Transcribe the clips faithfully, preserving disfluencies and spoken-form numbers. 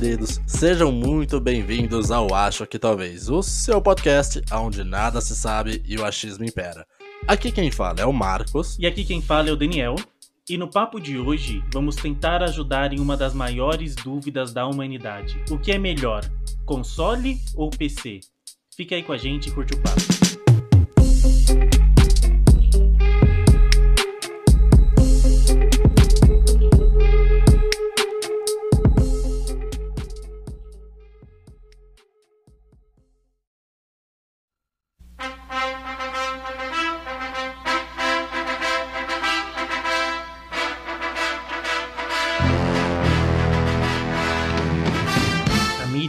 queridos, sejam muito bem-vindos ao Acho Que Talvez, o seu podcast onde nada se sabe e o achismo impera. Aqui quem fala é o Marcos. E aqui quem fala é o Daniel. E no papo de hoje, vamos tentar ajudar em uma das maiores dúvidas da humanidade. O que é melhor, console ou P C? Fica aí com a gente e curte o papo.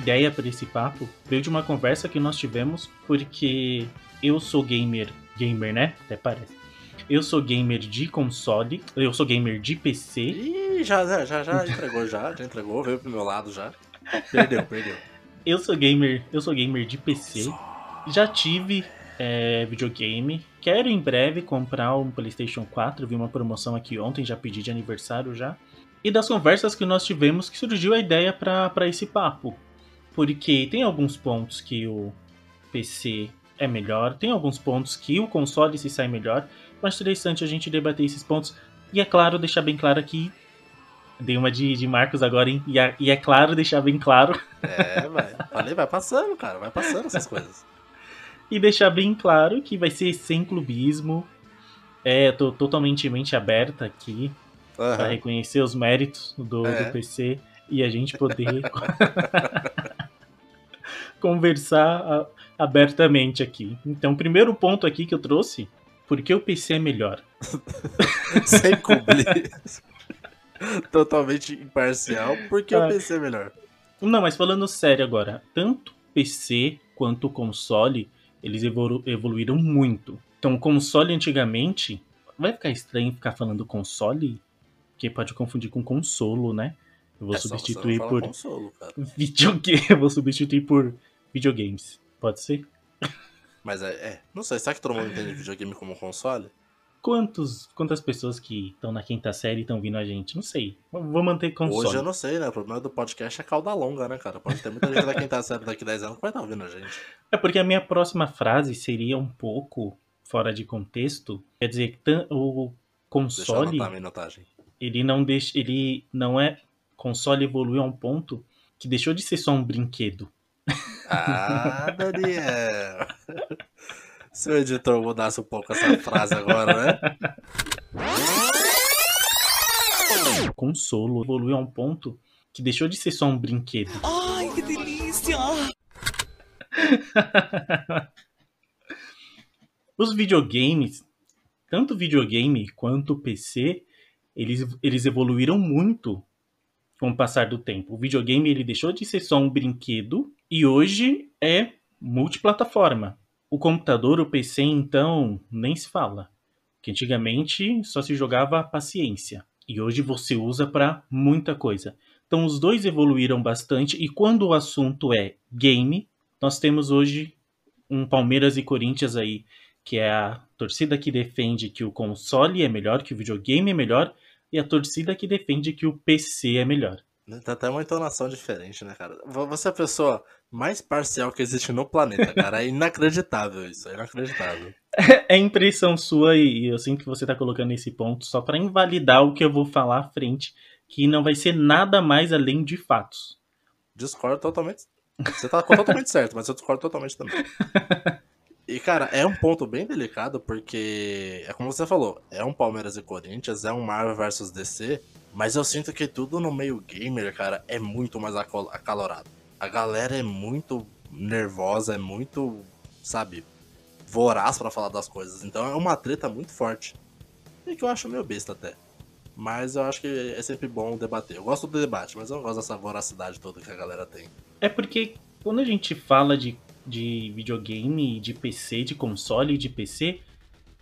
A ideia para esse papo veio de uma conversa que nós tivemos, porque eu sou gamer, gamer né? Até parece. Eu sou gamer de console, eu sou gamer de P C. Ih, já, já, já entregou, já, já entregou, veio pro meu lado já. Perdeu, perdeu. Eu sou gamer, eu sou gamer de P C, já tive é, videogame, quero em breve comprar um PlayStation quatro, vi uma promoção aqui ontem, já pedi de aniversário já. E das conversas que nós tivemos que surgiu a ideia para esse papo. Porque tem alguns pontos que o P C é melhor, tem alguns pontos que o console se sai melhor, mas é interessante a gente debater esses pontos. E é claro, deixar bem claro aqui, dei uma de, de Marcos agora, hein? E, a, e é claro, deixar bem claro. É, vai, falei, vai passando, cara, vai passando essas coisas. E deixar bem claro que vai ser sem clubismo, é, tô totalmente mente aberta aqui, uhum. Para reconhecer os méritos do, é. do P C. E a gente poder conversar abertamente aqui. Então, primeiro ponto aqui que eu trouxe, por que o P C é melhor? Sem cobrir. Totalmente imparcial, por que ah, o P C é melhor? Não, mas falando sério agora, tanto o P C quanto o console, eles evolu- evoluíram muito. Então, o console antigamente, vai ficar estranho ficar falando console, porque pode confundir com consolo, né? Eu vou é substituir por consolo, cara. Videogame. Eu vou substituir por videogames. Pode ser? Mas é, é. Não sei, será que todo mundo entende videogame como console? Quantos, quantas pessoas que estão na quinta série estão vindo a gente? Não sei. Vou manter console. Hoje eu não sei, né? O problema do podcast é cauda longa, né, cara? Pode ter muita gente da quinta série daqui a dez anos que vai estar ouvindo a gente. É porque a minha próxima frase seria um pouco fora de contexto. Quer dizer, o console... Deixa eu anotar minha notagem. Ele não deixa... Ele não é... console evoluiu a um ponto que deixou de ser só um brinquedo. Ah, Daniel! Se o editor mudasse um pouco essa frase agora, né? O consolo evoluiu a um ponto que deixou de ser só um brinquedo. Ai, que delícia! Os videogames, tanto o videogame quanto o P C, eles, eles evoluíram muito com o passar do tempo. O videogame ele deixou de ser só um brinquedo e hoje é multiplataforma. O computador, o P C, então, nem se fala. Porque antigamente só se jogava paciência. E hoje você usa para muita coisa. Então os dois evoluíram bastante e quando o assunto é game, nós temos hoje um Palmeiras e Corinthians aí, que é a torcida que defende que o console é melhor, que o videogame é melhor, e a torcida que defende que o P C é melhor. Tá até uma entonação diferente, né, cara? Você é a pessoa mais parcial que existe no planeta, cara. É inacreditável isso, é inacreditável. É impressão sua e eu sinto que você tá colocando esse ponto só pra invalidar o que eu vou falar à frente, que não vai ser nada mais além de fatos. Discordo totalmente. Você tá totalmente certo, mas eu discordo totalmente também. E, cara, é um ponto bem delicado, porque, é como você falou, é um Palmeiras e Corinthians, é um Marvel versus D C, mas eu sinto que tudo no meio gamer, cara, é muito mais acalorado. A galera é muito nervosa, é muito, sabe, voraz pra falar das coisas, então é uma treta muito forte. E que eu acho meio besta até. Mas eu acho que é sempre bom debater. Eu gosto do debate, mas eu não gosto dessa voracidade toda que a galera tem. É porque quando a gente fala de... de videogame, de P C, de console e de P C,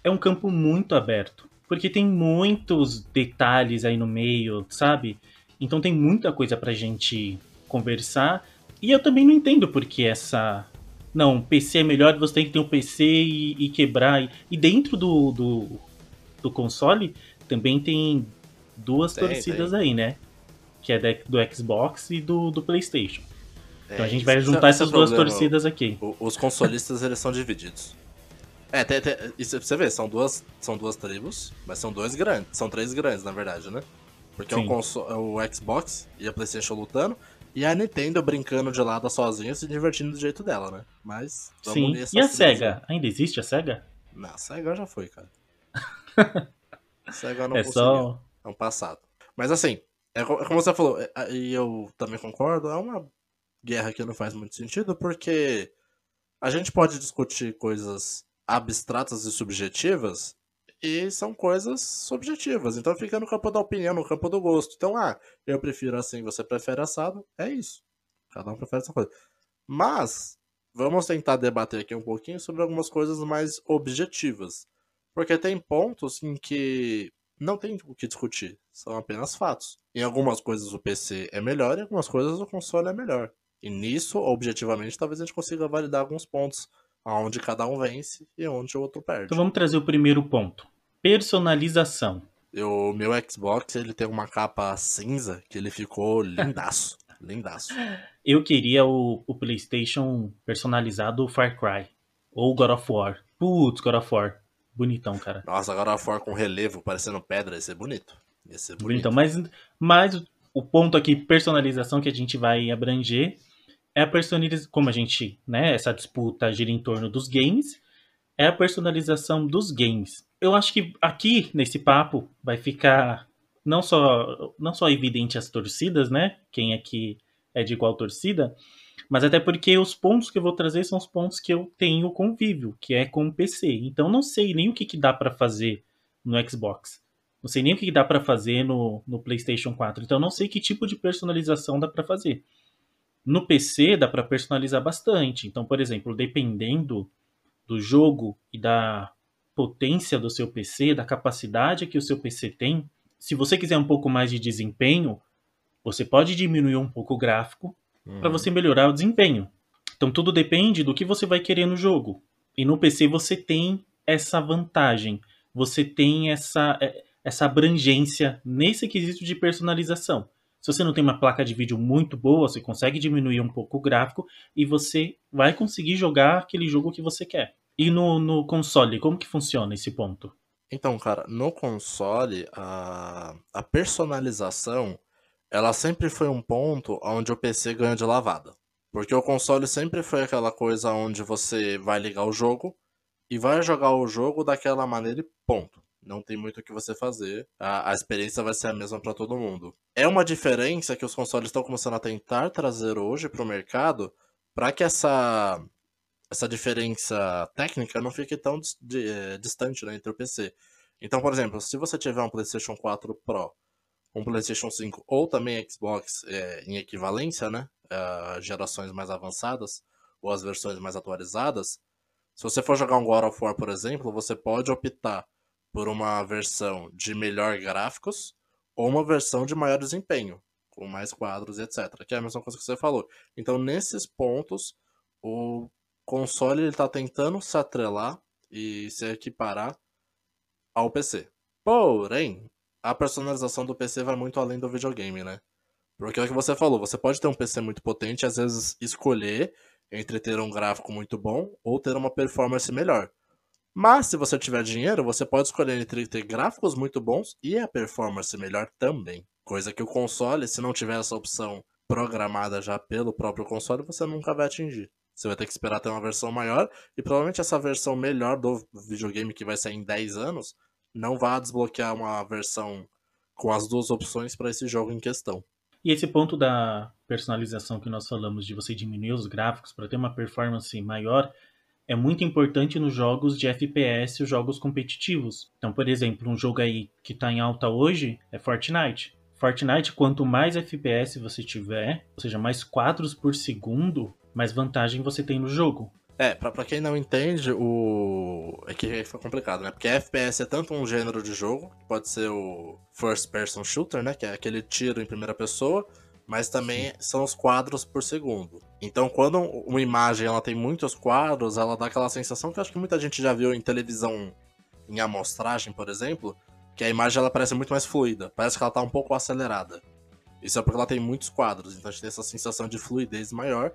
é um campo muito aberto. Porque tem muitos detalhes aí no meio, sabe? Então tem muita coisa pra gente conversar. E eu também não entendo porque essa... Não, P C é melhor, você tem que ter um P C e, e quebrar. E, e dentro do, do, do console também tem duas tem, torcidas tem. aí, né? que é de, do Xbox e do, do PlayStation. É, então a gente vai juntar essas duas torcidas aqui. O, os consolistas, eles são divididos. É, tem, tem, isso, você vê, são duas, são duas tribos, mas são dois grandes, são três grandes, na verdade, né? Porque é o, console, é o Xbox e a PlayStation lutando, e a Nintendo brincando de lado sozinha, se divertindo do jeito dela, né? Mas... Sim, e a Sega? Ainda existe a Sega? Não, a Sega já foi, cara. A Sega não conseguiu. Só... É um passado. Mas assim, é como você falou, e eu também concordo, é uma guerra que não faz muito sentido, porque a gente pode discutir coisas abstratas e subjetivas, e são coisas subjetivas, então fica no campo da opinião, no campo do gosto. Então, ah, eu prefiro assim, você prefere assado, é isso. Cada um prefere essa coisa. Mas, vamos tentar debater aqui um pouquinho sobre algumas coisas mais objetivas, porque tem pontos em que não tem o que discutir, são apenas fatos. Em algumas coisas o P C é melhor, em algumas coisas o console é melhor. E nisso, objetivamente, talvez a gente consiga validar alguns pontos onde cada um vence e onde o outro perde. Então vamos trazer o primeiro ponto. Personalização. O meu Xbox, ele tem uma capa cinza que ele ficou lindaço. Lindaço. Eu queria o, o PlayStation personalizado Far Cry. Ou God of War. Putz, God of War. Bonitão, cara. Nossa, God of War com relevo, parecendo pedra, ia ser bonito. Ia ser bonito. Bonitão, mas, mas o ponto aqui, personalização, que a gente vai abranger... É a personalização, como a gente, né, essa disputa gira em torno dos games, é a personalização dos games. Eu acho que aqui, nesse papo, vai ficar não só, não só evidente as torcidas, né, quem aqui é de igual torcida, mas até porque os pontos que eu vou trazer são os pontos que eu tenho convívio, que é com o P C. Então não sei nem o que, que dá pra fazer no Xbox, não sei nem o que, que dá pra fazer no, no PlayStation quatro, então não sei que tipo de personalização dá pra fazer. No P C dá para personalizar bastante. Então, por exemplo, dependendo do jogo e da potência do seu P C, da capacidade que o seu P C tem, se você quiser um pouco mais de desempenho, você pode diminuir um pouco o gráfico uhum. para você melhorar o desempenho. Então, tudo depende do que você vai querer no jogo. E no P C você tem essa vantagem, você tem essa, essa abrangência nesse quesito de personalização. Se você não tem uma placa de vídeo muito boa, você consegue diminuir um pouco o gráfico e você vai conseguir jogar aquele jogo que você quer. E no, no console, como que funciona esse ponto? Então, cara, no console, a, a personalização, ela sempre foi um ponto onde o P C ganha de lavada. Porque o console sempre foi aquela coisa onde você vai ligar o jogo e vai jogar o jogo daquela maneira e ponto. Não tem muito o que você fazer. A, a experiência vai ser a mesma para todo mundo. É uma diferença que os consoles estão começando a tentar trazer hoje para o mercado para que essa, essa diferença técnica não fique tão dis, de, distante, né, entre o P C. Então, por exemplo, se você tiver um PlayStation quatro Pro, um PlayStation cinco ou também Xbox é, em equivalência, né, a gerações mais avançadas ou as versões mais atualizadas, se você for jogar um God of War, por exemplo, você pode optar por uma versão de melhor gráficos ou uma versão de maior desempenho, com mais quadros, etcétera. Que é a mesma coisa que você falou. Então, nesses pontos, o console está tentando se atrelar e se equiparar ao P C. Porém, a personalização do P C vai muito além do videogame, né? Porque é o que você falou, você pode ter um P C muito potente e às vezes escolher entre ter um gráfico muito bom ou ter uma performance melhor. Mas, se você tiver dinheiro, você pode escolher entre ter gráficos muito bons e a performance melhor também. Coisa que o console, se não tiver essa opção programada já pelo próprio console, você nunca vai atingir. Você vai ter que esperar ter uma versão maior, e provavelmente essa versão melhor do videogame, que vai sair em dez anos, não vai desbloquear uma versão com as duas opções para esse jogo em questão. E esse ponto da personalização que nós falamos, de você diminuir os gráficos para ter uma performance maior... É muito importante nos jogos de F P S, os jogos competitivos. Então, por exemplo, um jogo aí que está em alta hoje é Fortnite. Fortnite, quanto mais F P S você tiver, ou seja, mais quadros por segundo, mais vantagem você tem no jogo. É, pra, pra quem não entende, o... é que foi complicado, né? Porque F P S é tanto um gênero de jogo, que pode ser o First Person Shooter, né? Que é aquele tiro em primeira pessoa, mas também são os quadros por segundo. Então, quando uma imagem ela tem muitos quadros, ela dá aquela sensação que eu acho que muita gente já viu em televisão, em amostragem, por exemplo, que a imagem ela parece muito mais fluida, parece que ela tá um pouco acelerada. Isso é porque ela tem muitos quadros, então a gente tem essa sensação de fluidez maior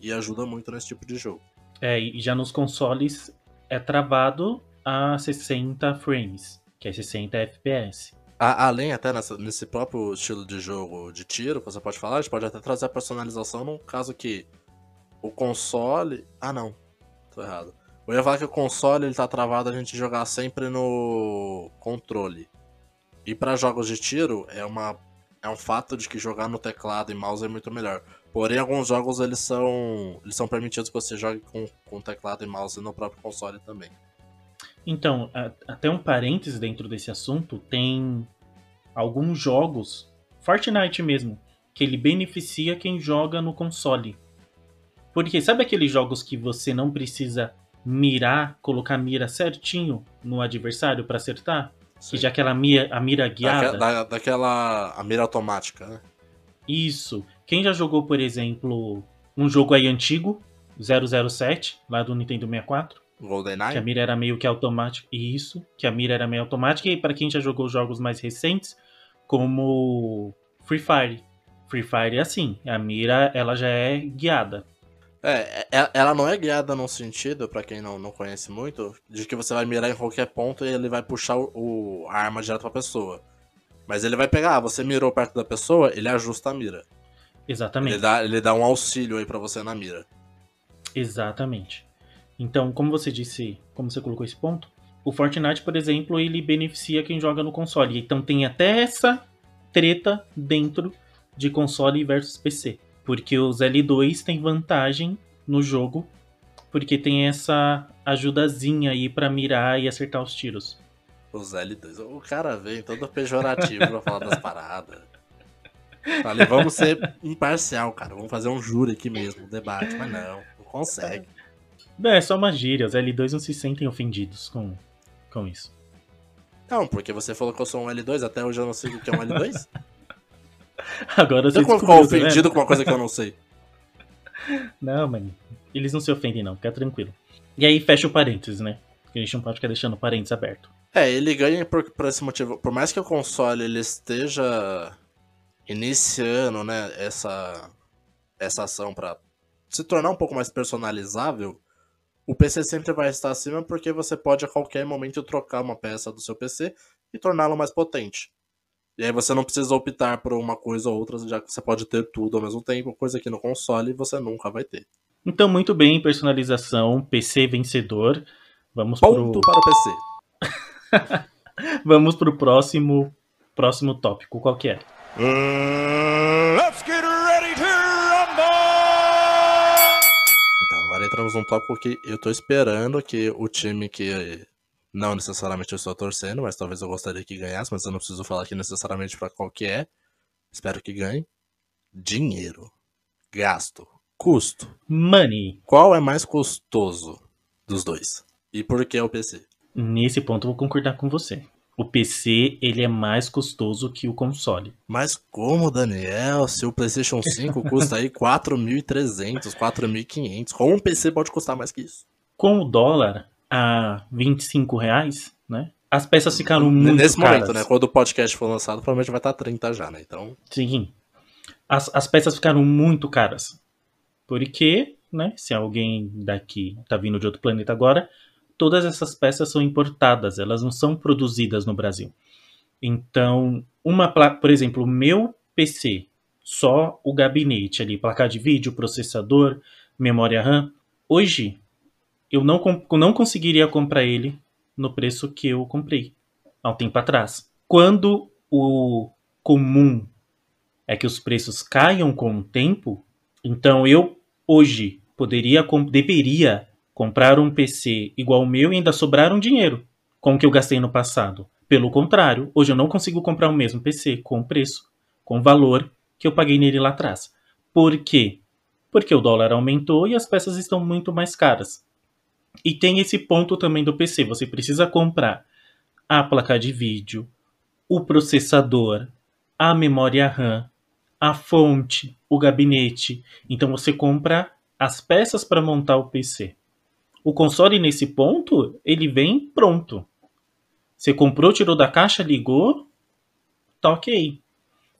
e ajuda muito nesse tipo de jogo. É, e já nos consoles é travado a sessenta frames, que é sessenta F P S. A, além até nessa, nesse próprio estilo de jogo de tiro, você pode falar, a gente pode até trazer a personalização num caso que o console... Ah, não. Tô errado. Eu ia falar que o console ele tá travado a gente jogar sempre no controle. E para jogos de tiro, é, uma, é um fato de que jogar no teclado e mouse é muito melhor. Porém, alguns jogos eles são, eles são permitidos que você jogue com, com teclado e mouse no próprio console também. Então, até um parênteses dentro desse assunto, tem alguns jogos, Fortnite mesmo, que ele beneficia quem joga no console. Porque sabe aqueles jogos que você não precisa mirar, colocar a mira certinho no adversário para acertar? Sim. Que já aquela mira, a mira guiada... Da, da, daquela a mira automática, né? Isso. Quem já jogou, por exemplo, um jogo aí antigo, zero zero sete, lá do Nintendo sessenta e quatro... GoldenEye? Que a mira era meio que automática. Isso, que a mira era meio automática. E pra quem já jogou jogos mais recentes, como Free Fire. Free Fire é assim, a mira ela já é guiada. É, ela não é guiada num sentido, pra quem não, não conhece muito, de que você vai mirar em qualquer ponto e ele vai puxar o, o, a arma direto pra pessoa. Mas ele vai pegar, você mirou perto da pessoa, ele ajusta a mira. Exatamente. Ele dá, ele dá um auxílio aí pra você na mira. Exatamente. Então, como você disse, como você colocou esse ponto, o Fortnite, por exemplo, ele beneficia quem joga no console. Então tem até essa treta dentro de console versus P C. Porque os L dois tem vantagem no jogo, porque tem essa ajudazinha aí pra mirar e acertar os tiros. Os L dois, o cara vem todo pejorativo pra falar das paradas. Falei, vamos ser imparcial, cara, vamos fazer um júri aqui mesmo, um debate, mas não, não consegue. É só uma gíria, os L dois não se sentem ofendidos com, com isso. Não, porque você falou que eu sou um L dois, até hoje eu não sei o que é um L dois. Agora você descobriu, ficou ofendido, né? Com uma coisa que eu não sei. Não, mano, eles não se ofendem não, fica tranquilo. E aí fecha o parênteses, né? Porque a gente não pode ficar deixando o parênteses aberto. É, ele ganha por, por esse motivo. Por mais que o console ele esteja iniciando, né, essa, essa ação pra se tornar um pouco mais personalizável, o P C sempre vai estar acima porque você pode a qualquer momento trocar uma peça do seu P C e torná-lo mais potente. E aí você não precisa optar por uma coisa ou outra, já que você pode ter tudo ao mesmo tempo, coisa que no console você nunca vai ter. Então, muito bem, personalização, P C vencedor. Vamos Ponto pro... para o P C. Vamos pro próximo, próximo tópico, qual que é? Uh, let's get ready to rumble! Entramos num tópico que eu tô esperando que o time que não necessariamente eu estou torcendo, mas talvez eu gostaria que ganhasse, mas eu não preciso falar aqui necessariamente pra qual que é. Espero que ganhe. Dinheiro. Gasto. Custo. Money. Qual é mais custoso dos dois? E por que é o P C? Nesse ponto eu vou concordar com você. O P C, ele é mais custoso que o console. Mas como, Daniel? Se o PlayStation cinco custa aí quatro mil e trezentos, quatro mil e quinhentos, como um P C pode custar mais que isso? Com o dólar a vinte e cinco reais, né? As peças ficaram muito caras. Nesse momento, né? Quando o podcast for lançado, provavelmente vai estar trinta já, né? Então... Sim. As, as peças ficaram muito caras. Porque, né? Se alguém daqui tá vindo de outro planeta agora... Todas essas peças são importadas, elas não são produzidas no Brasil. Então, uma placa, por exemplo, o meu P C, só o gabinete ali, placa de vídeo, processador, memória RAM, hoje eu não, não conseguiria comprar ele no preço que eu comprei há um tempo atrás. Quando o comum é que os preços caiam com o tempo, então eu hoje poderia, deveria... comprar um P C igual o meu e ainda sobrar um dinheiro com o que eu gastei no passado. Pelo contrário, hoje eu não consigo comprar o mesmo P C com o preço, com o valor que eu paguei nele lá atrás. Por quê? Porque o dólar aumentou e as peças estão muito mais caras. E tem esse ponto também do P C. Você precisa comprar a placa de vídeo, o processador, a memória RAM, a fonte, o gabinete. Então você compra as peças para montar o P C. O console, nesse ponto, ele vem pronto. Você comprou, tirou da caixa, ligou, tá ok.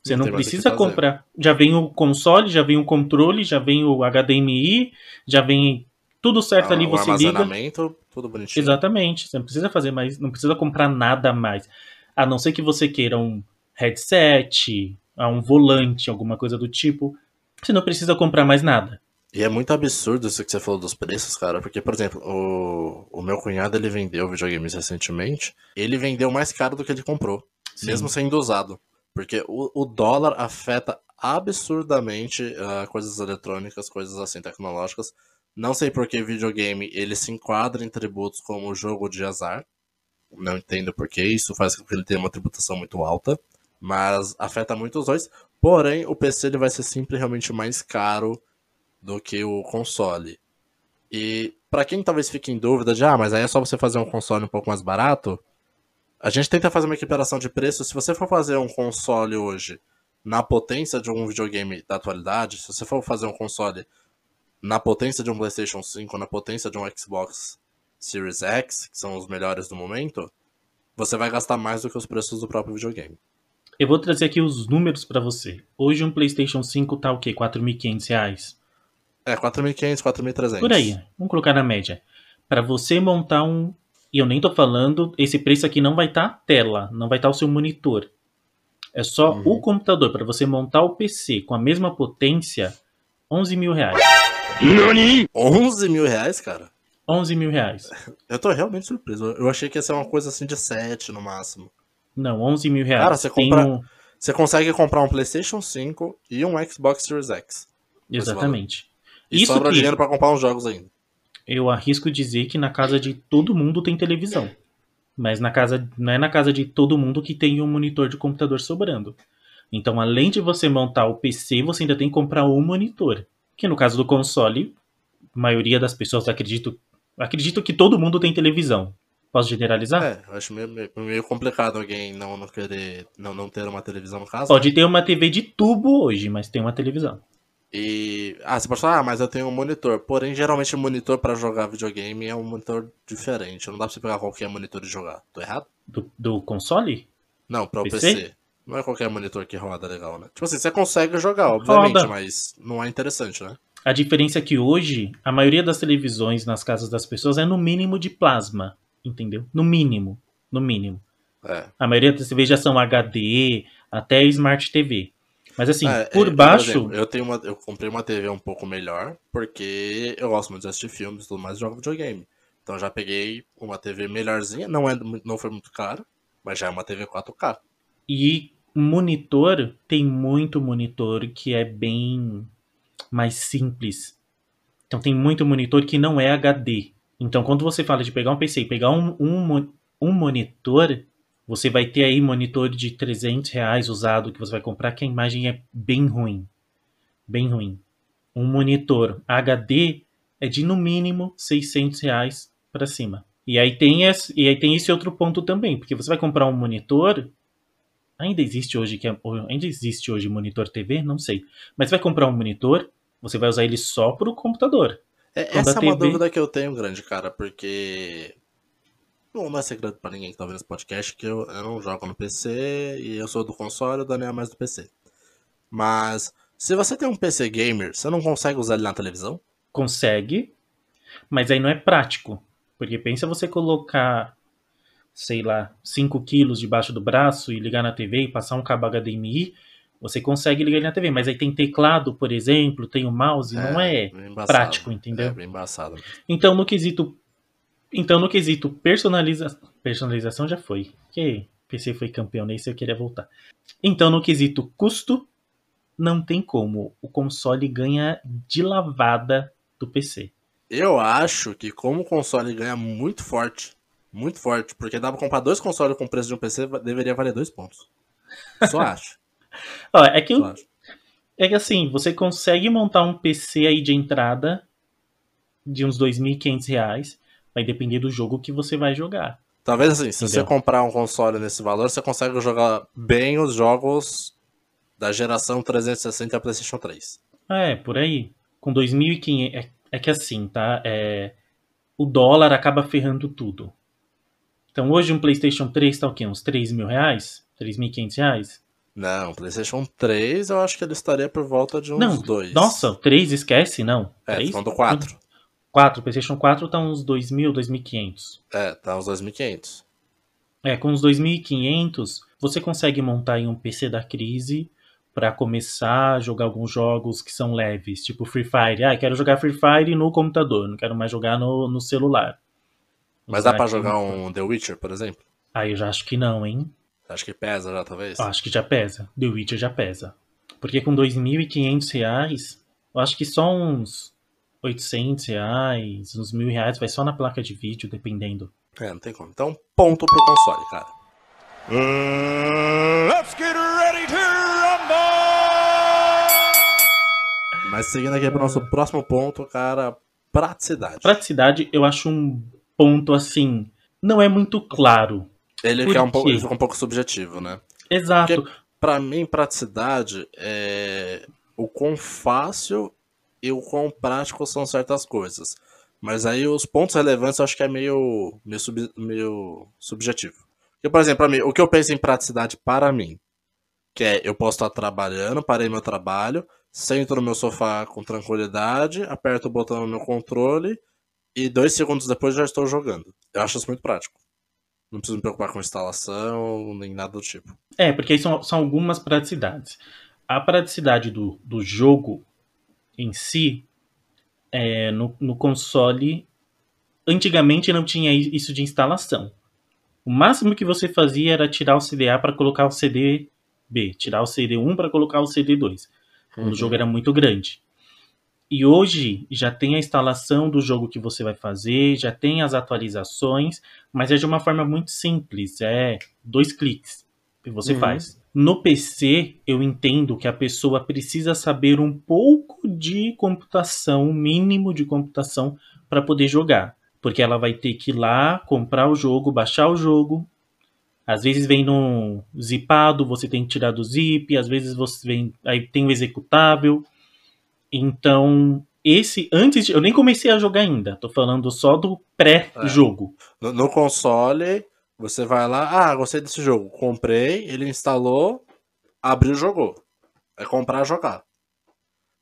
Você não, não precisa comprar. Já vem o console, já vem o controle, já vem o H D M I, já vem tudo certo ah, ali, você liga. Armazenamento, tudo bonitinho. Exatamente. Você não precisa fazer mais, não precisa comprar nada mais. A não ser que você queira um headset, um volante, alguma coisa do tipo. Você não precisa comprar mais nada. E é muito absurdo isso que você falou dos preços, cara. Porque, por exemplo, o, o meu cunhado, ele vendeu videogames recentemente. Ele vendeu mais caro do que ele comprou. Sim. Mesmo sendo usado. Porque o, o dólar afeta absurdamente uh, coisas eletrônicas, coisas assim, tecnológicas. Não sei por que videogame, ele se enquadra em tributos como jogo de azar. Não entendo por que isso faz com que ele tenha uma tributação muito alta. Mas afeta muito os dois. Porém, o P C ele vai ser sempre realmente mais caro do que o console. E pra quem talvez fique em dúvida de, ah, mas aí é só você fazer um console um pouco mais barato... A gente tenta fazer uma equiparação de preço. Se você for fazer um console hoje na potência de um videogame da atualidade, se você for fazer um console na potência de um PlayStation cinco, na potência de um Xbox Series X, que são os melhores do momento, você vai gastar mais do que os preços do próprio videogame. Eu vou trazer aqui os números pra você. Hoje um PlayStation cinco tá o quê? quatro mil e quinhentos reais? É, quatro mil e quinhentos, quatro mil e trezentos. Por aí, vamos colocar na média. Pra você montar um... E eu nem tô falando, esse preço aqui não vai estar a tela, não vai estar o seu monitor. É só uhum. o computador, para você montar o P C com a mesma potência, onze mil reais. Nani? onze mil reais, cara? onze mil reais. Eu tô realmente surpreso, eu achei que ia ser uma coisa assim de sete no máximo. Não, onze mil reais. Cara, você, compra... um... você consegue comprar um PlayStation cinco e um Xbox Series X. Exatamente. E Isso sobra que... dinheiro pra comprar uns jogos ainda. Eu arrisco dizer que na casa de todo mundo tem televisão. Mas na casa, não é na casa de todo mundo que tem um monitor de computador sobrando. Então, além de você montar o P C, você ainda tem que comprar um monitor. Que no caso do console, a maioria das pessoas, acredito, acredito que todo mundo tem televisão. Posso generalizar? É, eu acho meio, meio, meio complicado alguém não, não querer não, não ter uma televisão no caso. Pode ter uma T V de tubo hoje, mas tem uma televisão. E, ah, você pode falar, ah, mas eu tenho um monitor. Porém, geralmente o monitor pra jogar videogame é um monitor diferente. Não dá pra você pegar qualquer monitor e jogar. Tô errado? Do, do console? Não, pra P C? O P C. Não é qualquer monitor que roda legal, né? Tipo assim, você consegue jogar, obviamente, roda. Mas não é interessante, né? A diferença é que hoje, a maioria das televisões nas casas das pessoas é no mínimo de plasma, entendeu? No mínimo, no mínimo. É. A maioria das T Vs já são H D, até Smart T V. Mas assim, é, por eu, baixo... Por exemplo, eu, tenho uma, eu comprei uma T V um pouco melhor, porque eu gosto muito de assistir filmes e tudo mais, jogo videogame. Então eu já peguei uma T V melhorzinha, não, é, não foi muito cara, mas já é uma T V quatro K. E monitor, tem muito monitor que é bem mais simples. Então tem muito monitor que não é H D. Então quando você fala de pegar um P C e pegar um, um, um monitor... Você vai ter aí monitor de trezentos reais usado que você vai comprar, que a imagem é bem ruim. Bem ruim. Um monitor H D é de, no mínimo, seiscentos reais para cima. E aí, tem esse, e aí tem esse outro ponto também, porque você vai comprar um monitor... Ainda existe hoje, que é, ainda existe hoje monitor T V? Não sei. Mas você vai comprar um monitor, você vai usar ele só para o computador. É, essa é uma dúvida que eu tenho grande, cara, porque... Bom, não é segredo pra ninguém que tá vendo esse podcast que eu, eu não jogo no P C e eu sou do console, o Daniel é mais do P C. Mas, se você tem um P C gamer, você não consegue usar ele na televisão? Consegue, mas aí não é prático. Porque pensa você colocar, sei lá, cinco quilos debaixo do braço e ligar na T V e passar um cabo H D M I, você consegue ligar ele na T V. Mas aí tem teclado, por exemplo, tem o mouse, é, não é embaçado, prático, entendeu? É bem embaçado. Então, no quesito... Então, no quesito personaliza... personalização já foi. Porque P C foi campeão, nem se eu queria voltar. Então, no quesito custo, não tem como. O console ganha de lavada do P C. Eu acho que como o console ganha muito forte, muito forte, porque dá pra comprar dois consoles com o preço de um P C, deveria valer dois pontos. Só acho. Olha, é, que Só eu... acho. É que assim, você consegue montar um P C aí de entrada de uns dois mil e quinhentos reais. Vai depender do jogo que você vai jogar. Talvez assim, se Entendeu? Você comprar um console nesse valor, você consegue jogar bem os jogos da geração trezentos e sessenta a PlayStation três. É, por aí. Com dois mil e quinhentos... É, é que assim, tá? É, o dólar acaba ferrando tudo. Então hoje um PlayStation três tá o quê? Uns três mil reais? três mil e quinhentos reais? Não, PlayStation três eu acho que ele estaria por volta de uns dois. Nossa, o três esquece, não. É, três? Quando quatro. quatro, PlayStation quatro tá uns dois mil, dois mil e quinhentos. É, tá uns dois mil e quinhentos. É, com uns dois mil e quinhentos você consegue montar aí um P C da crise pra começar a jogar alguns jogos que são leves, tipo Free Fire. Ah, quero jogar Free Fire no computador, não quero mais jogar no, no celular. Mas dá pra jogar um The Witcher, por exemplo? Ah, eu já acho que não, hein? Acho que pesa já, talvez? Acho que já pesa. The Witcher já pesa. Porque com dois mil e quinhentos reais, eu acho que só uns oitocentos reais, uns mil reais, vai só na placa de vídeo, dependendo. É, não tem como. Então, ponto pro console, cara. Uh, let's get ready to rumble! Mas seguindo aqui pro nosso próximo ponto, cara, praticidade. Praticidade, eu acho um ponto assim, não é muito claro. Ele fica um pouco, ele fica um pouco subjetivo, né? Exato. Porque, pra mim, praticidade é o quão fácil e o quão prático são certas coisas. Mas aí os pontos relevantes eu acho que é meio, meio, sub, meio subjetivo. Porque, por exemplo, pra mim, o que eu penso em praticidade para mim, que é eu posso estar trabalhando, parei meu trabalho, sento no meu sofá com tranquilidade, aperto o botão no meu controle e dois segundos depois já estou jogando. Eu acho isso muito prático. Não preciso me preocupar com instalação, nem nada do tipo. É, porque aí são, são algumas praticidades. A praticidade do, do jogo em si, é, no, no console, antigamente não tinha isso de instalação. O máximo que você fazia era tirar o C D A para colocar o C D B. Tirar o C D um para colocar o C D dois. Uhum. O jogo era muito grande. E hoje já tem a instalação do jogo que você vai fazer, já tem as atualizações, mas é de uma forma muito simples, é dois cliques que você uhum. faz. No P C, eu entendo que a pessoa precisa saber um pouco de computação, um mínimo de computação, para poder jogar. Porque ela vai ter que ir lá, comprar o jogo, baixar o jogo. Às vezes vem num zipado, você tem que tirar do zip, às vezes você vem, aí tem o executável. Então, esse, antes de, eu nem comecei a jogar ainda, tô falando só do pré-jogo. É. No, no console, você vai lá, ah, gostei desse jogo, comprei, ele instalou, abriu e jogou. É comprar e jogar.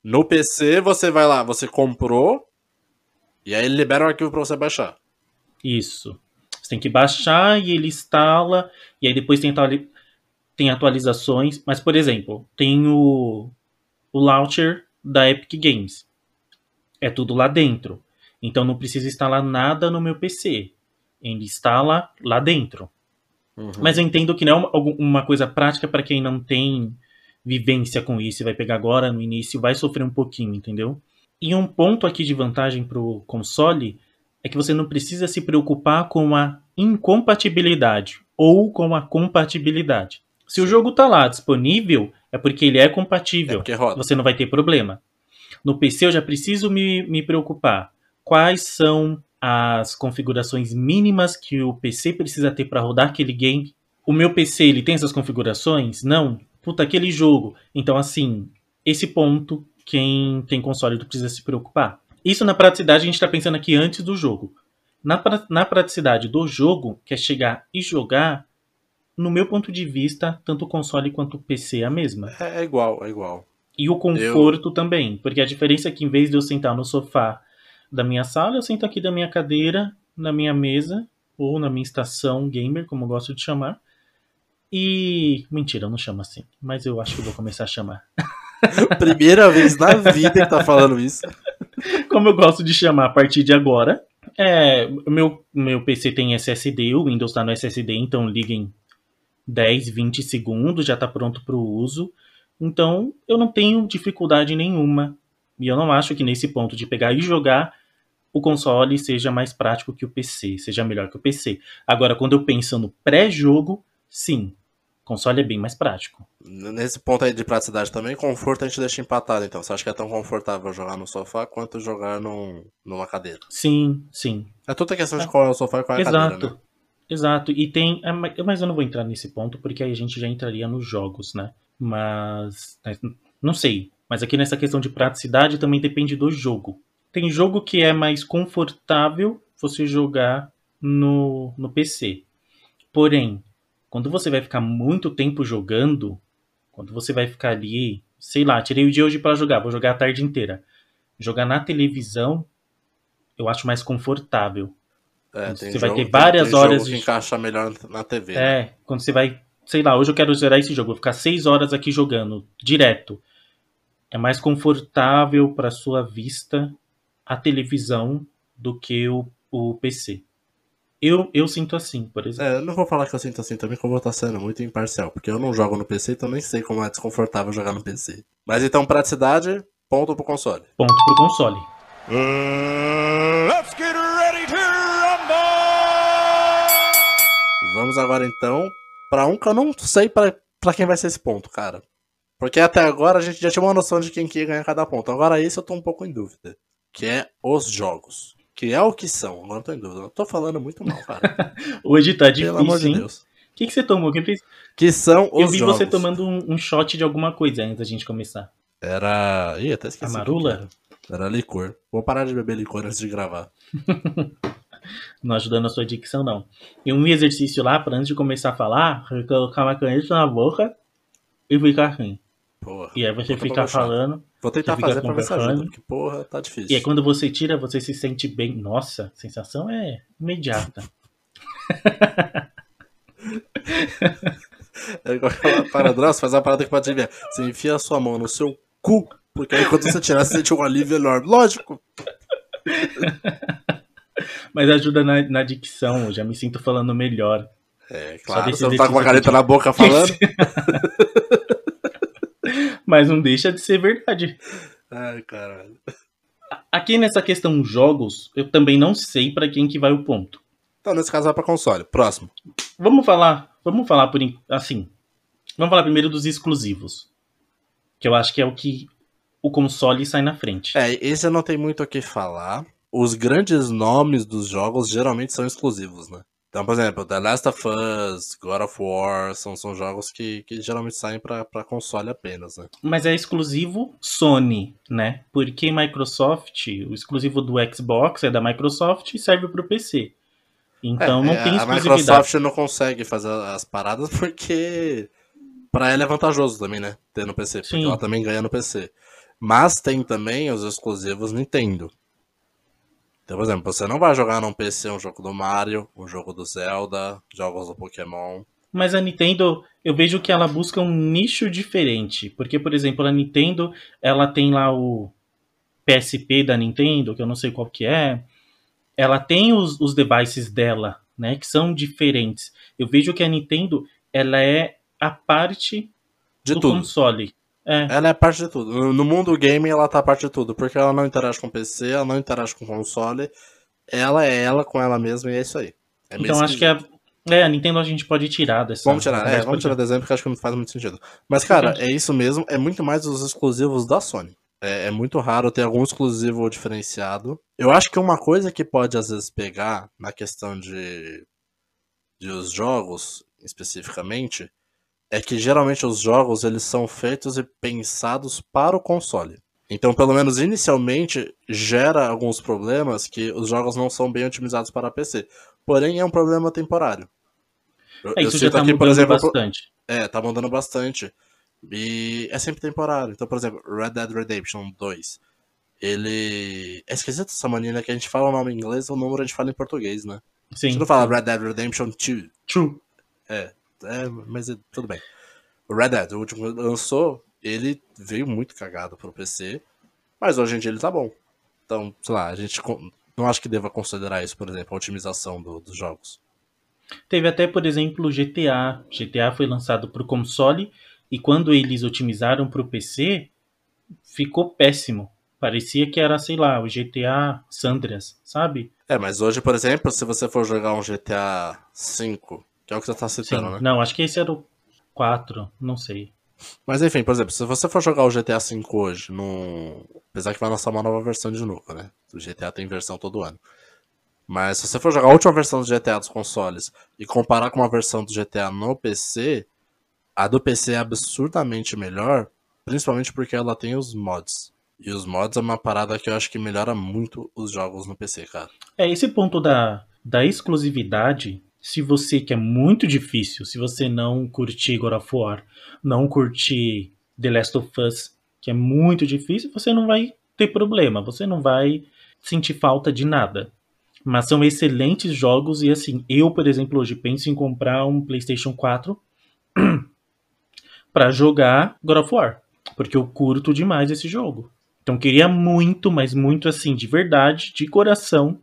No P C, você vai lá, você comprou, e aí ele libera o arquivo pra você baixar. Isso. Você tem que baixar e ele instala, e aí depois tem, atuali- tem atualizações, mas, por exemplo, tem o, o launcher da Epic Games. É tudo lá dentro. Então não preciso instalar nada no meu P C. Ele instala lá dentro. Uhum. Mas eu entendo que não é uma coisa prática para quem não tem vivência com isso. Vai pegar agora, no início, vai sofrer um pouquinho, entendeu? E um ponto aqui de vantagem para o console é que você não precisa se preocupar com a incompatibilidade ou com a compatibilidade. Se o jogo está lá disponível, é porque ele é compatível, é porque roda. Você não vai ter problema. No P C eu já preciso me, me preocupar. Quais são as configurações mínimas que o P C precisa ter para rodar aquele game? O meu P C, ele tem essas configurações? Não? Puta, aquele jogo. Então, assim, esse ponto, quem tem console não precisa se preocupar. Isso na praticidade a gente está pensando aqui antes do jogo. Na, pra, na praticidade do jogo, que é chegar e jogar, no meu ponto de vista, tanto o console quanto o P C é a mesma. É, é igual, é igual. E o conforto eu... também. Porque a diferença é que em vez de eu sentar no sofá da minha sala, eu sento aqui da minha cadeira, na minha mesa, ou na minha estação gamer, como eu gosto de chamar. E... mentira, eu não chamo assim. Mas eu acho que eu vou começar a chamar. Primeira vez na vida que tá falando isso. Como eu gosto de chamar a partir de agora. É, meu, meu P C tem S S D, o Windows tá no S S D, então liguem dez, vinte segundos, já está pronto para o uso. Então, eu não tenho dificuldade nenhuma. E eu não acho que nesse ponto de pegar e jogar, o console seja mais prático que o P C, seja melhor que o P C. Agora, quando eu penso no pré-jogo, sim, o console é bem mais prático. Nesse ponto aí de praticidade também, conforto a gente deixa empatado, então. Você acha que é tão confortável jogar no sofá quanto jogar num, numa cadeira? Sim, sim. É toda a questão de qual é o sofá e qual é a Exato. cadeira, né? Exato, e tem. Mas eu não vou entrar nesse ponto, porque aí a gente já entraria nos jogos, né? Mas. Não sei. Mas aqui nessa questão de praticidade também depende do jogo. Tem jogo que é mais confortável você jogar no, no P C. Porém, quando você vai ficar muito tempo jogando, Quando você vai ficar ali, sei lá, tirei o dia hoje pra jogar, vou jogar a tarde inteira. Jogar na televisão, eu acho mais confortável. É, tem você jogo, vai ter várias tem, tem horas jogo de... que encaixa melhor na T V. É, né? Quando você vai, sei lá, hoje eu quero zerar esse jogo, vou ficar seis horas aqui jogando, direto. É mais confortável pra sua vista a televisão do que o, o P C. Eu, eu sinto assim, por exemplo. É, eu não vou falar que eu sinto assim também, como eu tô sendo muito imparcial, porque eu não jogo no P C, então nem sei como é desconfortável jogar no P C. Mas então, praticidade, ponto pro console. Ponto pro console. Uh, let's get ready to rumble! Vamos agora então pra um que eu não sei pra, pra quem vai ser esse ponto, cara. Porque até agora a gente já tinha uma noção de quem que ia ganhar cada ponto. Agora esse eu tô um pouco em dúvida, que é os jogos. Que é o que são, agora eu tô em dúvida. Eu tô falando muito mal, cara. Hoje tá difícil, pelo amor de Deus. O que, que você tomou? Que, que são os jogos. Eu vi jogos. Você tomando um, um shot de alguma coisa antes da gente começar. Era... Ih, até esqueci. A marula? Era. era licor. Vou parar de beber licor antes de gravar. Não ajudando a sua dicção, não. E um exercício lá, pra antes de começar a falar, colocar uma caneta na boca e ficar assim. Porra, e aí você fica falando... Vou tentar fazer pra ver se ajuda, porque porra, tá difícil. E aí quando você tira, você se sente bem... Nossa, a sensação é imediata. É igual aquela parada, nossa, faz uma parada que pode adivinhar. Você enfia a sua mão no seu cu, porque aí quando você tirar, você sente um alívio enorme. Lógico! Mas ajuda na, na dicção, eu já me sinto falando melhor. É, claro, você não tá com uma caneta de... na boca falando... Mas não deixa de ser verdade. Ai, caralho. Aqui nessa questão jogos, eu também não sei pra quem que vai o ponto. Então, nesse caso, vai pra console. Próximo. Vamos falar, vamos falar por assim. Vamos falar primeiro dos exclusivos. Que eu acho que é o que o console sai na frente. É, esse eu não tenho muito o que falar. Os grandes nomes dos jogos geralmente são exclusivos, né? Então, por exemplo, The Last of Us, God of War, são, são jogos que, que geralmente saem pra, pra console apenas, né? Mas é exclusivo Sony, né? Porque Microsoft, o exclusivo do Xbox é da Microsoft e serve pro P C. Então é, não tem exclusividade. A Microsoft não consegue fazer as paradas porque pra ela é vantajoso também, né? Ter no P C, porque Sim. ela também ganha no P C. Mas tem também os exclusivos Nintendo. Então, por exemplo, você não vai jogar num P C um jogo do Mario, um jogo do Zelda, jogos do Pokémon. Mas a Nintendo, eu vejo que ela busca um nicho diferente. Porque, por exemplo, a Nintendo, ela tem lá o P S P da Nintendo, que eu não sei qual que é. Ela tem os, os devices dela, né, que são diferentes. Eu vejo que a Nintendo, ela é a parte do console. É. Ela é parte de tudo. No mundo game ela tá parte de tudo, porque ela não interage com o P C, ela não interage com o console. Ela é ela com ela mesma e é isso aí. É então acho que a... É, a Nintendo a gente pode tirar dessa... Vamos tirar, é, vamos tirar do exemplo, porque acho que não faz muito sentido. Mas cara, Entendi. É isso mesmo, é muito mais os exclusivos da Sony. É, é muito raro ter algum exclusivo diferenciado. Eu acho que uma coisa que pode às vezes pegar na questão de, de os jogos, especificamente... É que geralmente os jogos eles são feitos e pensados para o console. Então, pelo menos inicialmente, gera alguns problemas que os jogos não são bem otimizados para P C. Porém, é um problema temporário. É, isso já tá aqui, mudando por exemplo, bastante. É, tá mudando bastante. E é sempre temporário. Então, por exemplo, Red Dead Redemption dois. Ele... É esquisito essa mania, né? Que a gente fala o nome em inglês, o número a gente fala em português, né? Sim. A gente não fala Red Dead Redemption dois. True. É. É, mas tudo bem. O Red Dead, o último que lançou, ele veio muito cagado pro P C, mas hoje em dia ele tá bom. Então, sei lá, a gente não acho que deva considerar isso, por exemplo, a otimização do, dos jogos. Teve até, por exemplo, o G T A. G T A foi lançado pro console, e quando eles otimizaram pro P C, ficou péssimo. Parecia que era, sei lá, o G T A San Andreas, sabe? É, mas hoje, por exemplo, se você for jogar um G T A cinco... Que é o que você tá citando, Sim. né? Não, acho que esse era o quatro, não sei. Mas enfim, por exemplo, se você for jogar o G T A cinco hoje, num... apesar que vai lançar uma nova versão de novo, né? O G T A tem versão todo ano. Mas se você for jogar a última versão do G T A dos consoles e comparar com uma versão do G T A no P C, a do P C é absurdamente melhor, principalmente porque ela tem os mods. E os mods é uma parada que eu acho que melhora muito os jogos no P C, cara. É, esse ponto da, da exclusividade... se você, que é muito difícil, se você não curtir God of War, não curtir The Last of Us, que é muito difícil, você não vai ter problema, você não vai sentir falta de nada. Mas são excelentes jogos e, assim, eu, por exemplo, hoje penso em comprar um PlayStation quatro pra jogar God of War, porque eu curto demais esse jogo. Então queria muito, mas muito assim, de verdade, de coração,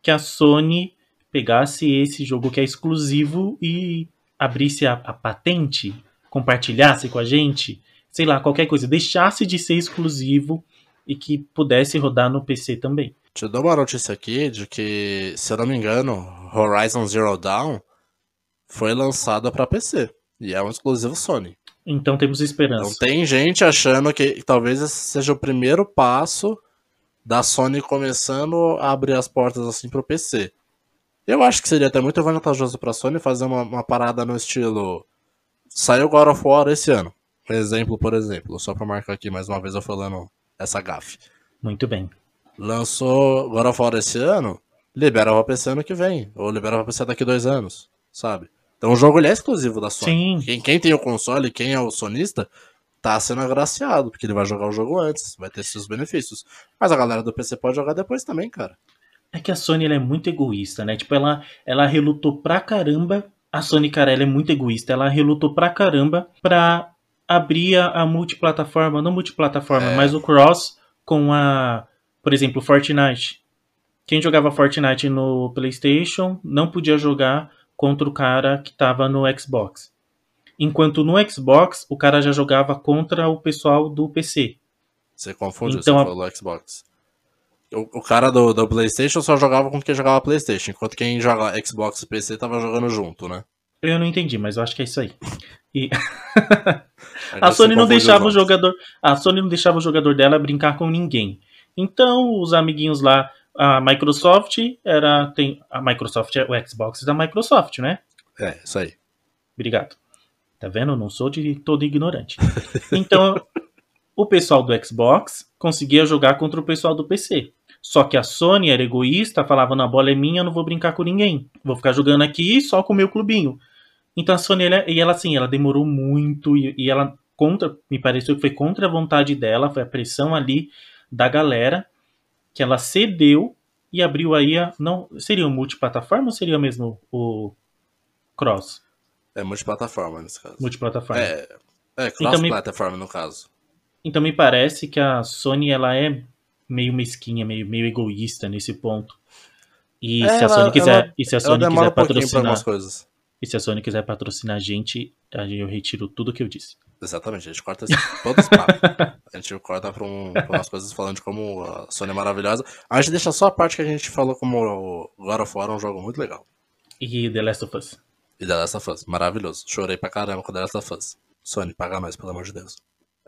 que a Sony pegasse esse jogo que é exclusivo e abrisse a, a patente, compartilhasse com a gente, sei lá, qualquer coisa, deixasse de ser exclusivo e que pudesse rodar no P C também. Te dou uma notícia aqui de que, se eu não me engano, Horizon Zero Dawn foi lançada para P C e é um exclusivo Sony. Então temos esperança. Então tem gente achando que talvez esse seja o primeiro passo da Sony começando a abrir as portas assim pro P C. Eu acho que seria até muito vantajoso pra Sony fazer uma, uma parada no estilo... Saiu God of War esse ano. Exemplo por exemplo. Só pra marcar aqui mais uma vez eu falando essa gafe. Muito bem. Lançou God of War esse ano, libera pra P C ano que vem. Ou libera pra P C daqui dois anos, sabe? Então o jogo ele é exclusivo da Sony. Sim. Quem, quem tem o console, quem é o sonista... tá sendo agraciado, porque ele vai jogar o jogo antes, vai ter seus benefícios. Mas a galera do P C pode jogar depois também, cara. É que a Sony, ela é muito egoísta, né? Tipo, ela, ela relutou pra caramba. A Sony, cara, ela é muito egoísta. Ela relutou pra caramba pra abrir a, a multiplataforma, não multiplataforma, é. mas o cross com a, por exemplo, Fortnite. Quem jogava Fortnite no PlayStation não podia jogar contra o cara que tava no Xbox. Enquanto no Xbox, o cara já jogava contra o pessoal do P C. Você confunde, então, você a... falou Xbox. O, o cara do, do PlayStation só jogava com quem jogava PlayStation, enquanto quem joga Xbox e P C tava jogando junto, né? Eu não entendi, mas eu acho que é isso aí. E... a Sony não deixava o jogador, a Sony não deixava o jogador dela brincar com ninguém. Então, os amiguinhos lá, a Microsoft era... Tem... A Microsoft, o Xbox da Microsoft, né? É, isso aí. Obrigado. Tá vendo? Eu não sou de todo ignorante. Então, o pessoal do Xbox conseguia jogar contra o pessoal do P C. Só que a Sony era egoísta, falava, não, a bola é minha, eu não vou brincar com ninguém. Vou ficar jogando aqui só com o meu clubinho. Então a Sony, ela, e ela assim, ela demorou muito e, e ela, contra, me pareceu que foi contra a vontade dela, foi a pressão ali da galera, que ela cedeu e abriu aí a... Não, seria o multiplataforma ou seria mesmo o cross? É multiplataforma, nesse caso. Multiplataforma. É, é cross-plataforma, no caso. Então me parece que a Sony, ela é meio mesquinha, meio, meio egoísta nesse ponto. E é, se a Sony quiser, ela, e se a Sony quiser patrocinar coisas. E se a Sony quiser patrocinar a gente, eu retiro tudo que eu disse. Exatamente, a gente corta todos os papos. A gente corta para um, umas coisas falando de como a Sony é maravilhosa. A gente deixa só a parte que a gente falou como o God of War é um jogo muito legal. E The Last of Us. E The Last of Us, maravilhoso. Chorei pra caramba com The Last of Us. Sony, paga mais, pelo amor de Deus.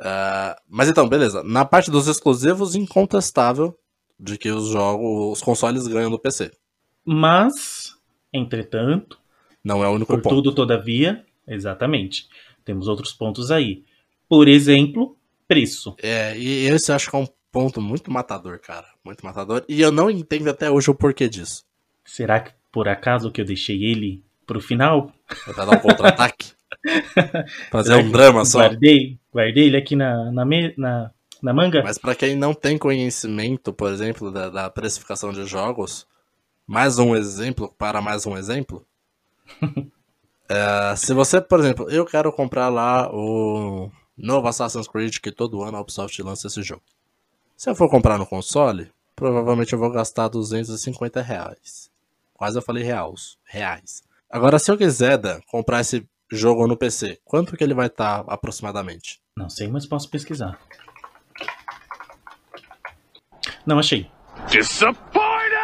Uh, mas então, beleza. Na parte dos exclusivos, incontestável de que os jogos, os consoles ganham no P C. Mas, entretanto... Não é o único por ponto. Por tudo, todavia, exatamente. Temos outros pontos aí. Por exemplo, preço. É, e esse eu acho que é um ponto muito matador, cara. Muito matador. E eu não entendo até hoje o porquê disso. Será que, por acaso, que eu deixei ele... pro final. Pra dar um contra-ataque. Fazer um drama só. Guardei, guardei ele aqui na, na, me, na, na manga. Mas pra quem não tem conhecimento, por exemplo, da, da precificação de jogos, mais um exemplo, para mais um exemplo. é, se você, por exemplo, eu quero comprar lá o novo Assassin's Creed, que todo ano a Ubisoft lança esse jogo. Se eu for comprar no console, provavelmente eu vou gastar duzentos e cinquenta reais. Quase eu falei reais. Reais. Agora, se eu quiser, Dan, comprar esse jogo no P C, quanto que ele vai estar tá, aproximadamente? Não sei, mas posso pesquisar. Não achei.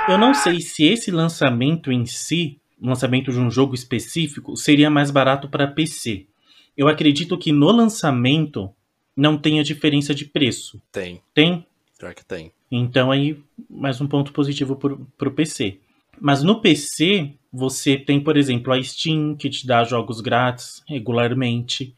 Eu não sei se esse lançamento em si, lançamento de um jogo específico, seria mais barato para P C. Eu acredito que no lançamento não tenha diferença de preço. Tem. Tem? Pior que tem. Então aí, mais um ponto positivo para o P C. Mas no P C... Você tem, por exemplo, a Steam, que te dá jogos grátis regularmente.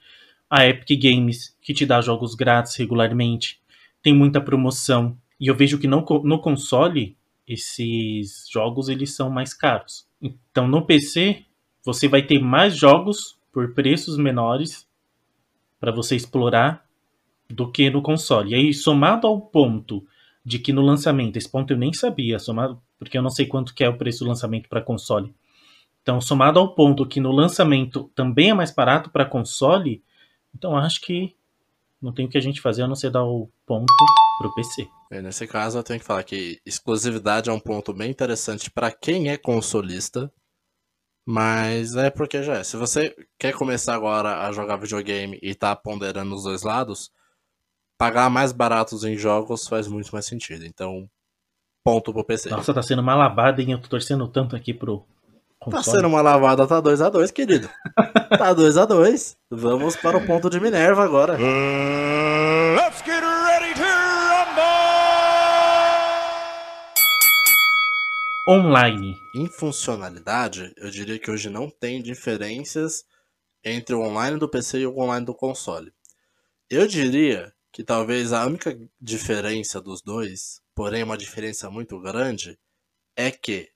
A Epic Games, que te dá jogos grátis regularmente. Tem muita promoção. E eu vejo que no, no console, esses jogos eles são mais caros. Então, no P C, Você vai ter mais jogos por preços menores para você explorar do que no console. E aí, somado ao ponto de que no lançamento, esse ponto eu nem sabia, somado, porque eu não sei quanto que é o preço do lançamento para console. Então, somado ao ponto que no lançamento também é mais barato para console, então acho que não tem o que a gente fazer a não ser dar o ponto pro P C. É, nesse caso, eu tenho que falar que exclusividade é um ponto bem interessante para quem é consolista, mas é porque já é. Se você quer começar agora a jogar videogame e tá ponderando os dois lados, pagar mais baratos em jogos faz muito mais sentido. Então, ponto pro P C. Nossa, tá sendo uma lavada, hein? Eu tô torcendo tanto aqui pro... Tá sendo uma lavada, tá dois a dois, querido. Tá dois a dois. Vamos para o ponto de Minerva agora. Uh, let's get ready to rumble! Online. Em funcionalidade, eu diria que hoje não tem diferenças entre o online do P C e o online do console. Eu diria que talvez a única diferença dos dois, porém uma diferença muito grande, é que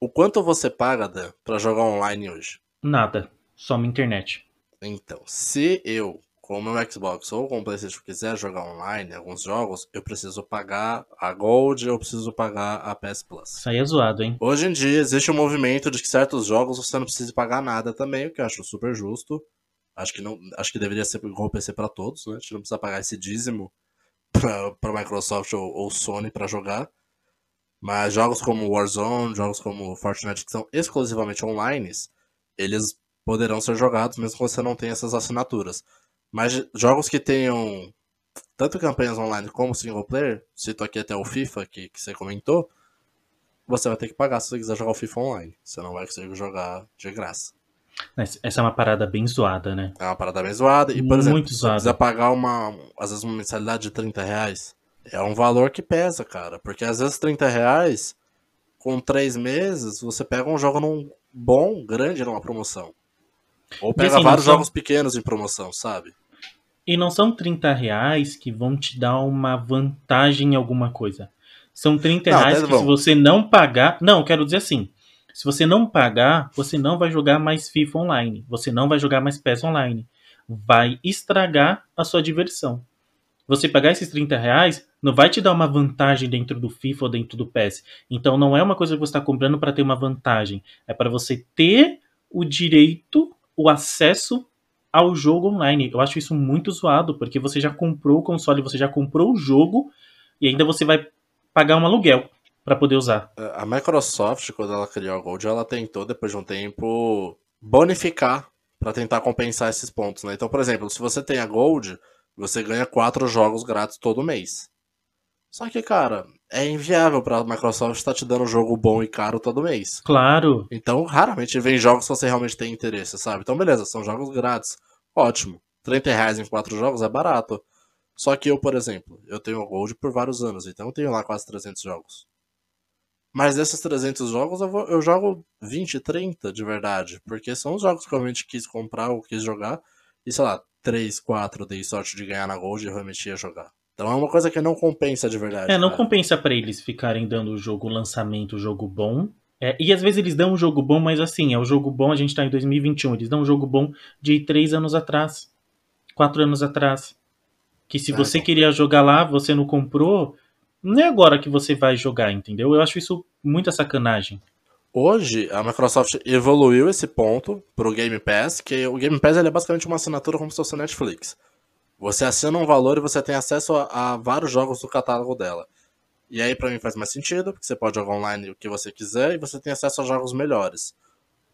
o quanto você paga, Dan, pra jogar online hoje? Nada. Só minha internet. Então, se eu, com o meu Xbox ou com o PlayStation, quiser jogar online alguns jogos, eu preciso pagar a Gold, eu preciso pagar a P E S Plus. Isso aí é zoado, hein? Hoje em dia, existe um movimento de que certos jogos você não precisa pagar nada também, o que eu acho super justo. Acho que, não, acho que deveria ser igual o P C pra todos, né? A gente não precisa pagar esse dízimo pra, pra Microsoft ou, ou Sony pra jogar. Mas jogos como Warzone, jogos como Fortnite, que são exclusivamente online, eles poderão ser jogados mesmo que você não tenha essas assinaturas. Mas jogos que tenham tanto campanhas online como single player, cito aqui até o FIFA que, que você comentou, você vai ter que pagar se você quiser jogar o FIFA online. Você não vai conseguir jogar de graça. Essa é uma parada bem zoada, né? É uma parada bem zoada. E, por exemplo, se você quiser pagar uma, às vezes uma mensalidade de trinta reais... É um valor que pesa, cara. Porque às vezes trinta reais, com três meses, você pega um jogo num bom, grande, numa promoção. Ou pega assim, vários são... jogos pequenos em promoção, sabe? E não são trinta reais que vão te dar uma vantagem em alguma coisa. São trinta reais não, que bom. Se você não pagar... Não, quero dizer assim. Se você não pagar, você não vai jogar mais FIFA online. Você não vai jogar mais P E S online. Vai estragar a sua diversão. Você pagar esses trinta reais não vai te dar uma vantagem dentro do FIFA ou dentro do P E S. Então não é uma coisa que você está comprando para ter uma vantagem. É para você ter o direito, o acesso ao jogo online. Eu acho isso muito zoado, porque você já comprou o console, você já comprou o jogo e ainda você vai pagar um aluguel para poder usar. A Microsoft, quando ela criou a Gold, ela tentou, depois de um tempo, bonificar para tentar compensar esses pontos, né? Então, por exemplo, se você tem a Gold... Você ganha quatro jogos grátis todo mês. Só que, cara, é inviável pra Microsoft estar te dando um jogo bom e caro todo mês. Claro. Então, raramente vem jogos que você realmente tem interesse, sabe? Então, beleza, são jogos grátis. Ótimo. trinta reais em quatro jogos é barato. Só que eu, por exemplo, eu tenho Gold por vários anos. Então, eu tenho lá quase trezentos jogos. Mas desses trezentos jogos, eu, vou, eu jogo vinte, trinta de verdade. Porque são os jogos que eu realmente quis comprar ou quis jogar. E, sei lá, três, quatro, dei sorte de ganhar na Gold e realmente ia jogar. Então é uma coisa que não compensa de verdade. É, não cara. compensa pra eles ficarem dando o jogo lançamento, o jogo bom. É, e às vezes eles dão um jogo bom, mas assim, é o jogo bom, a gente tá em dois mil e vinte e um, eles dão um jogo bom de três anos atrás, quatro anos atrás. Que se é, você então... queria jogar lá, você não comprou, não é agora que você vai jogar, entendeu? Eu acho isso muita sacanagem. Hoje, a Microsoft evoluiu esse ponto pro Game Pass, que o Game Pass ele é basicamente uma assinatura como se fosse a Netflix. Você assina um valor e você tem acesso a, a vários jogos do catálogo dela. E aí, pra mim, faz mais sentido, porque você pode jogar online o que você quiser e você tem acesso a jogos melhores.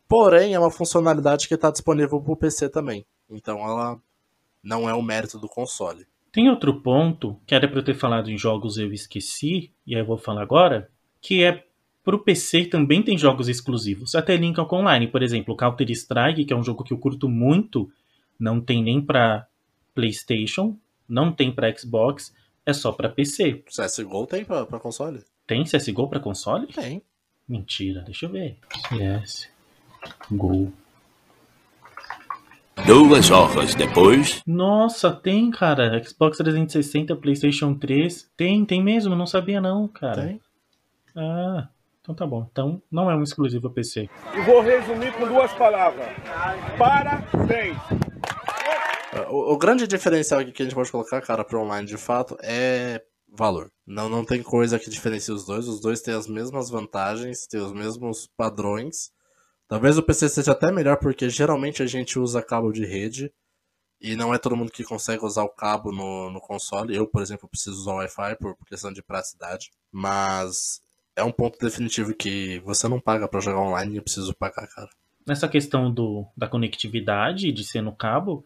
Porém, é uma funcionalidade que tá disponível pro P C também. Então, ela não é o mérito do console. Tem outro ponto, que era pra eu ter falado em jogos eu esqueci, e aí eu vou falar agora, que é... Para o P C também tem jogos exclusivos, até linkam com online. Por exemplo, Counter Strike, que é um jogo que eu curto muito, não tem nem para PlayStation, não tem para Xbox, é só para P C. C S G O tem para console? Tem C S G O para console? Tem. Mentira, deixa eu ver. C S G O. Duas horas depois... Nossa, tem, cara. Xbox trezentos e sessenta, PlayStation três. Tem, tem mesmo, não sabia não, cara. Tem. Ah... Então tá bom, então não é um exclusivo P C. E vou resumir com duas palavras. Parabéns! O, o grande diferencial que a gente pode colocar, cara, pro online de fato é valor. Não, não tem coisa que diferencie os dois. Os dois têm as mesmas vantagens, têm os mesmos padrões. Talvez o P C seja até melhor porque geralmente a gente usa cabo de rede e não é todo mundo que consegue usar o cabo no, no console. Eu, por exemplo, preciso usar o Wi-Fi por questão de praticidade, mas é um ponto definitivo que você não paga pra jogar online e eu preciso pagar, cara. Nessa questão do, da conectividade, de ser no cabo,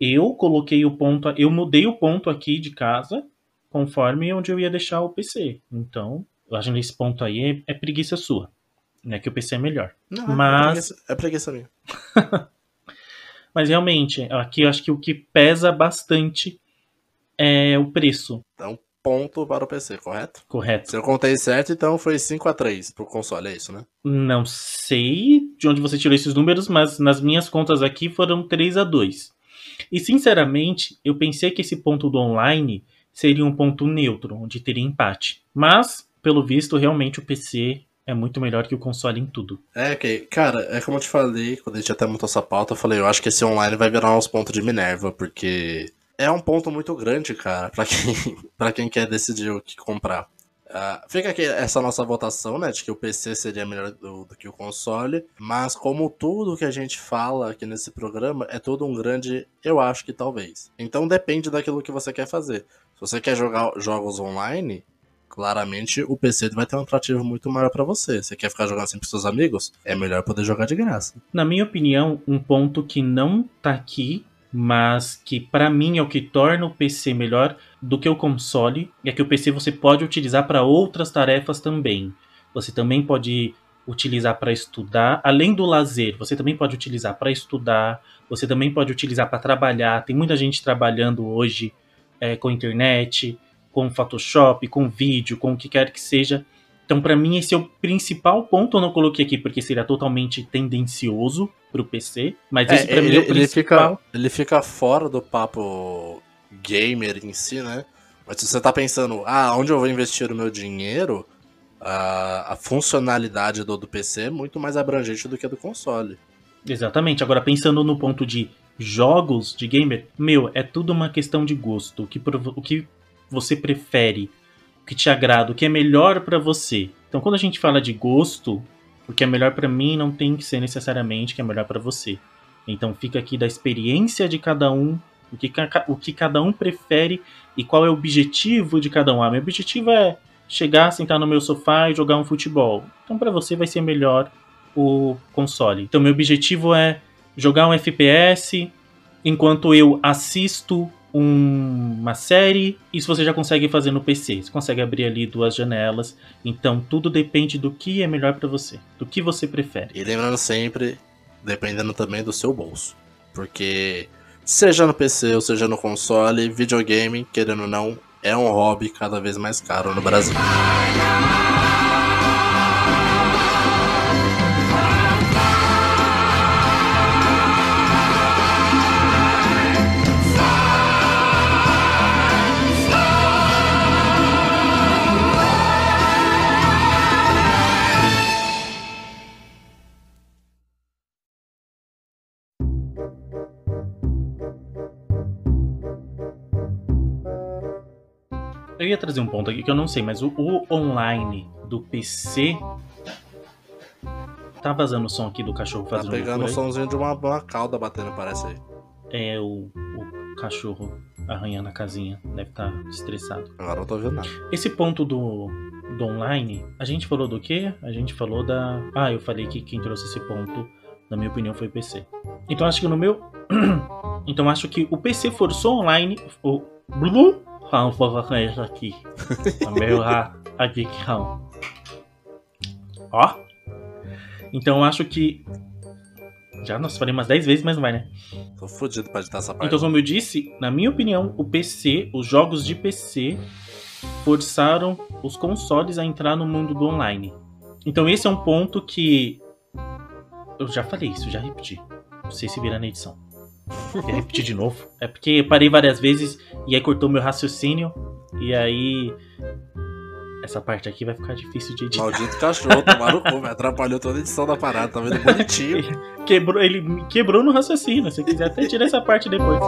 eu coloquei o ponto, eu mudei o ponto aqui de casa conforme onde eu ia deixar o P C. Então, eu acho que esse ponto aí é, é preguiça sua. Né, que o P C é melhor. Não, mas... é preguiça minha. Mas realmente, aqui eu acho que o que pesa bastante é o preço. Então, ponto para o P C, correto? Correto. Se eu contei certo, então foi cinco a três pro console, é isso, né? Não sei de onde você tirou esses números, mas nas minhas contas aqui foram três a dois. E, sinceramente, eu pensei que esse ponto do online seria um ponto neutro, onde teria empate. Mas, pelo visto, realmente o P C... é muito melhor que o console em tudo. É, ok. Cara, é como eu te falei, quando a gente até montou essa pauta, eu falei, eu acho que esse online vai virar uns pontos de Minerva, porque é um ponto muito grande, cara, pra quem, pra quem quer decidir o que comprar. Uh, fica aqui essa nossa votação, né, de que o P C seria melhor do, do que o console, mas como tudo que a gente fala aqui nesse programa, é todo um grande eu acho que talvez. Então depende daquilo que você quer fazer. Se você quer jogar jogos online... claramente o P C vai ter um atrativo muito maior pra você. Você quer ficar jogando sempre com seus amigos? É melhor poder jogar de graça. Na minha opinião, um ponto que não tá aqui, mas que pra mim é o que torna o P C melhor do que o console, é que o P C você pode utilizar pra outras tarefas também. Você também pode utilizar pra estudar, além do lazer, você também pode utilizar pra estudar, você também pode utilizar pra trabalhar. Tem muita gente trabalhando hoje é, com internet, com Photoshop, com vídeo, com o que quer que seja. Então, para mim, esse é o principal ponto. Eu não coloquei aqui porque seria totalmente tendencioso pro P C, mas é, esse pra ele, mim é o principal. Ele fica, ele fica fora do papo gamer em si, né? Mas se você tá pensando, ah, onde eu vou investir o meu dinheiro, a, a funcionalidade do, do P C é muito mais abrangente do que a do console. Exatamente. Agora, pensando no ponto de jogos de gamer, meu, é tudo uma questão de gosto. O que... O que você prefere, o que te agrada, o que é melhor pra você. Então, quando a gente fala de gosto, o que é melhor pra mim não tem que ser necessariamente o que é melhor pra você. Então, fica aqui da experiência de cada um, o que, o que cada um prefere e qual é o objetivo de cada um. Ah, meu objetivo é chegar, sentar no meu sofá e jogar um futebol. Então, pra você vai ser melhor o console. Então, meu objetivo é jogar um F P S enquanto eu assisto uma série, isso você já consegue fazer no P C, você consegue abrir ali duas janelas, então tudo depende do que é melhor pra você, do que você prefere. E lembrando sempre, dependendo também do seu bolso, porque seja no P C ou seja no console, videogame, querendo ou não, é um hobby cada vez mais caro no Brasil. Eu ia trazer um ponto aqui que eu não sei, mas o, o online do P C... Tá vazando o som aqui do cachorro fazendo loucura. Tá pegando o somzinho de uma, uma cauda batendo, parece aí. É, o, o cachorro arranhando a casinha. Deve estar estressado. Agora eu tô vendo nada. Esse ponto do, do online, a gente falou do quê? A gente falou da... Ah, eu falei que quem trouxe esse ponto, na minha opinião, foi o P C. Então acho que no meu... então acho que o P C forçou online... O... Blu... Não vou isso aqui. Meu adicção. Ó. Então eu acho que... Já nós falei umas dez vezes, mas não vai, né? Tô fodido pra editar essa parte. Então, como eu disse, na minha opinião, o P C, os jogos de P C, forçaram os consoles a entrar no mundo do online. Então esse é um ponto que... Eu já falei isso, já repeti. Não sei se virar na edição. Vou repetir de novo. É porque eu parei várias vezes e aí cortou meu raciocínio. E aí Essa parte aqui vai ficar difícil de editar. Maldito cachorro, tomaram o cu, me atrapalhou toda a edição da parada, tá vendo? Bonitinho. Quebrou, ele me quebrou no raciocínio, se quiser até tirar essa parte depois.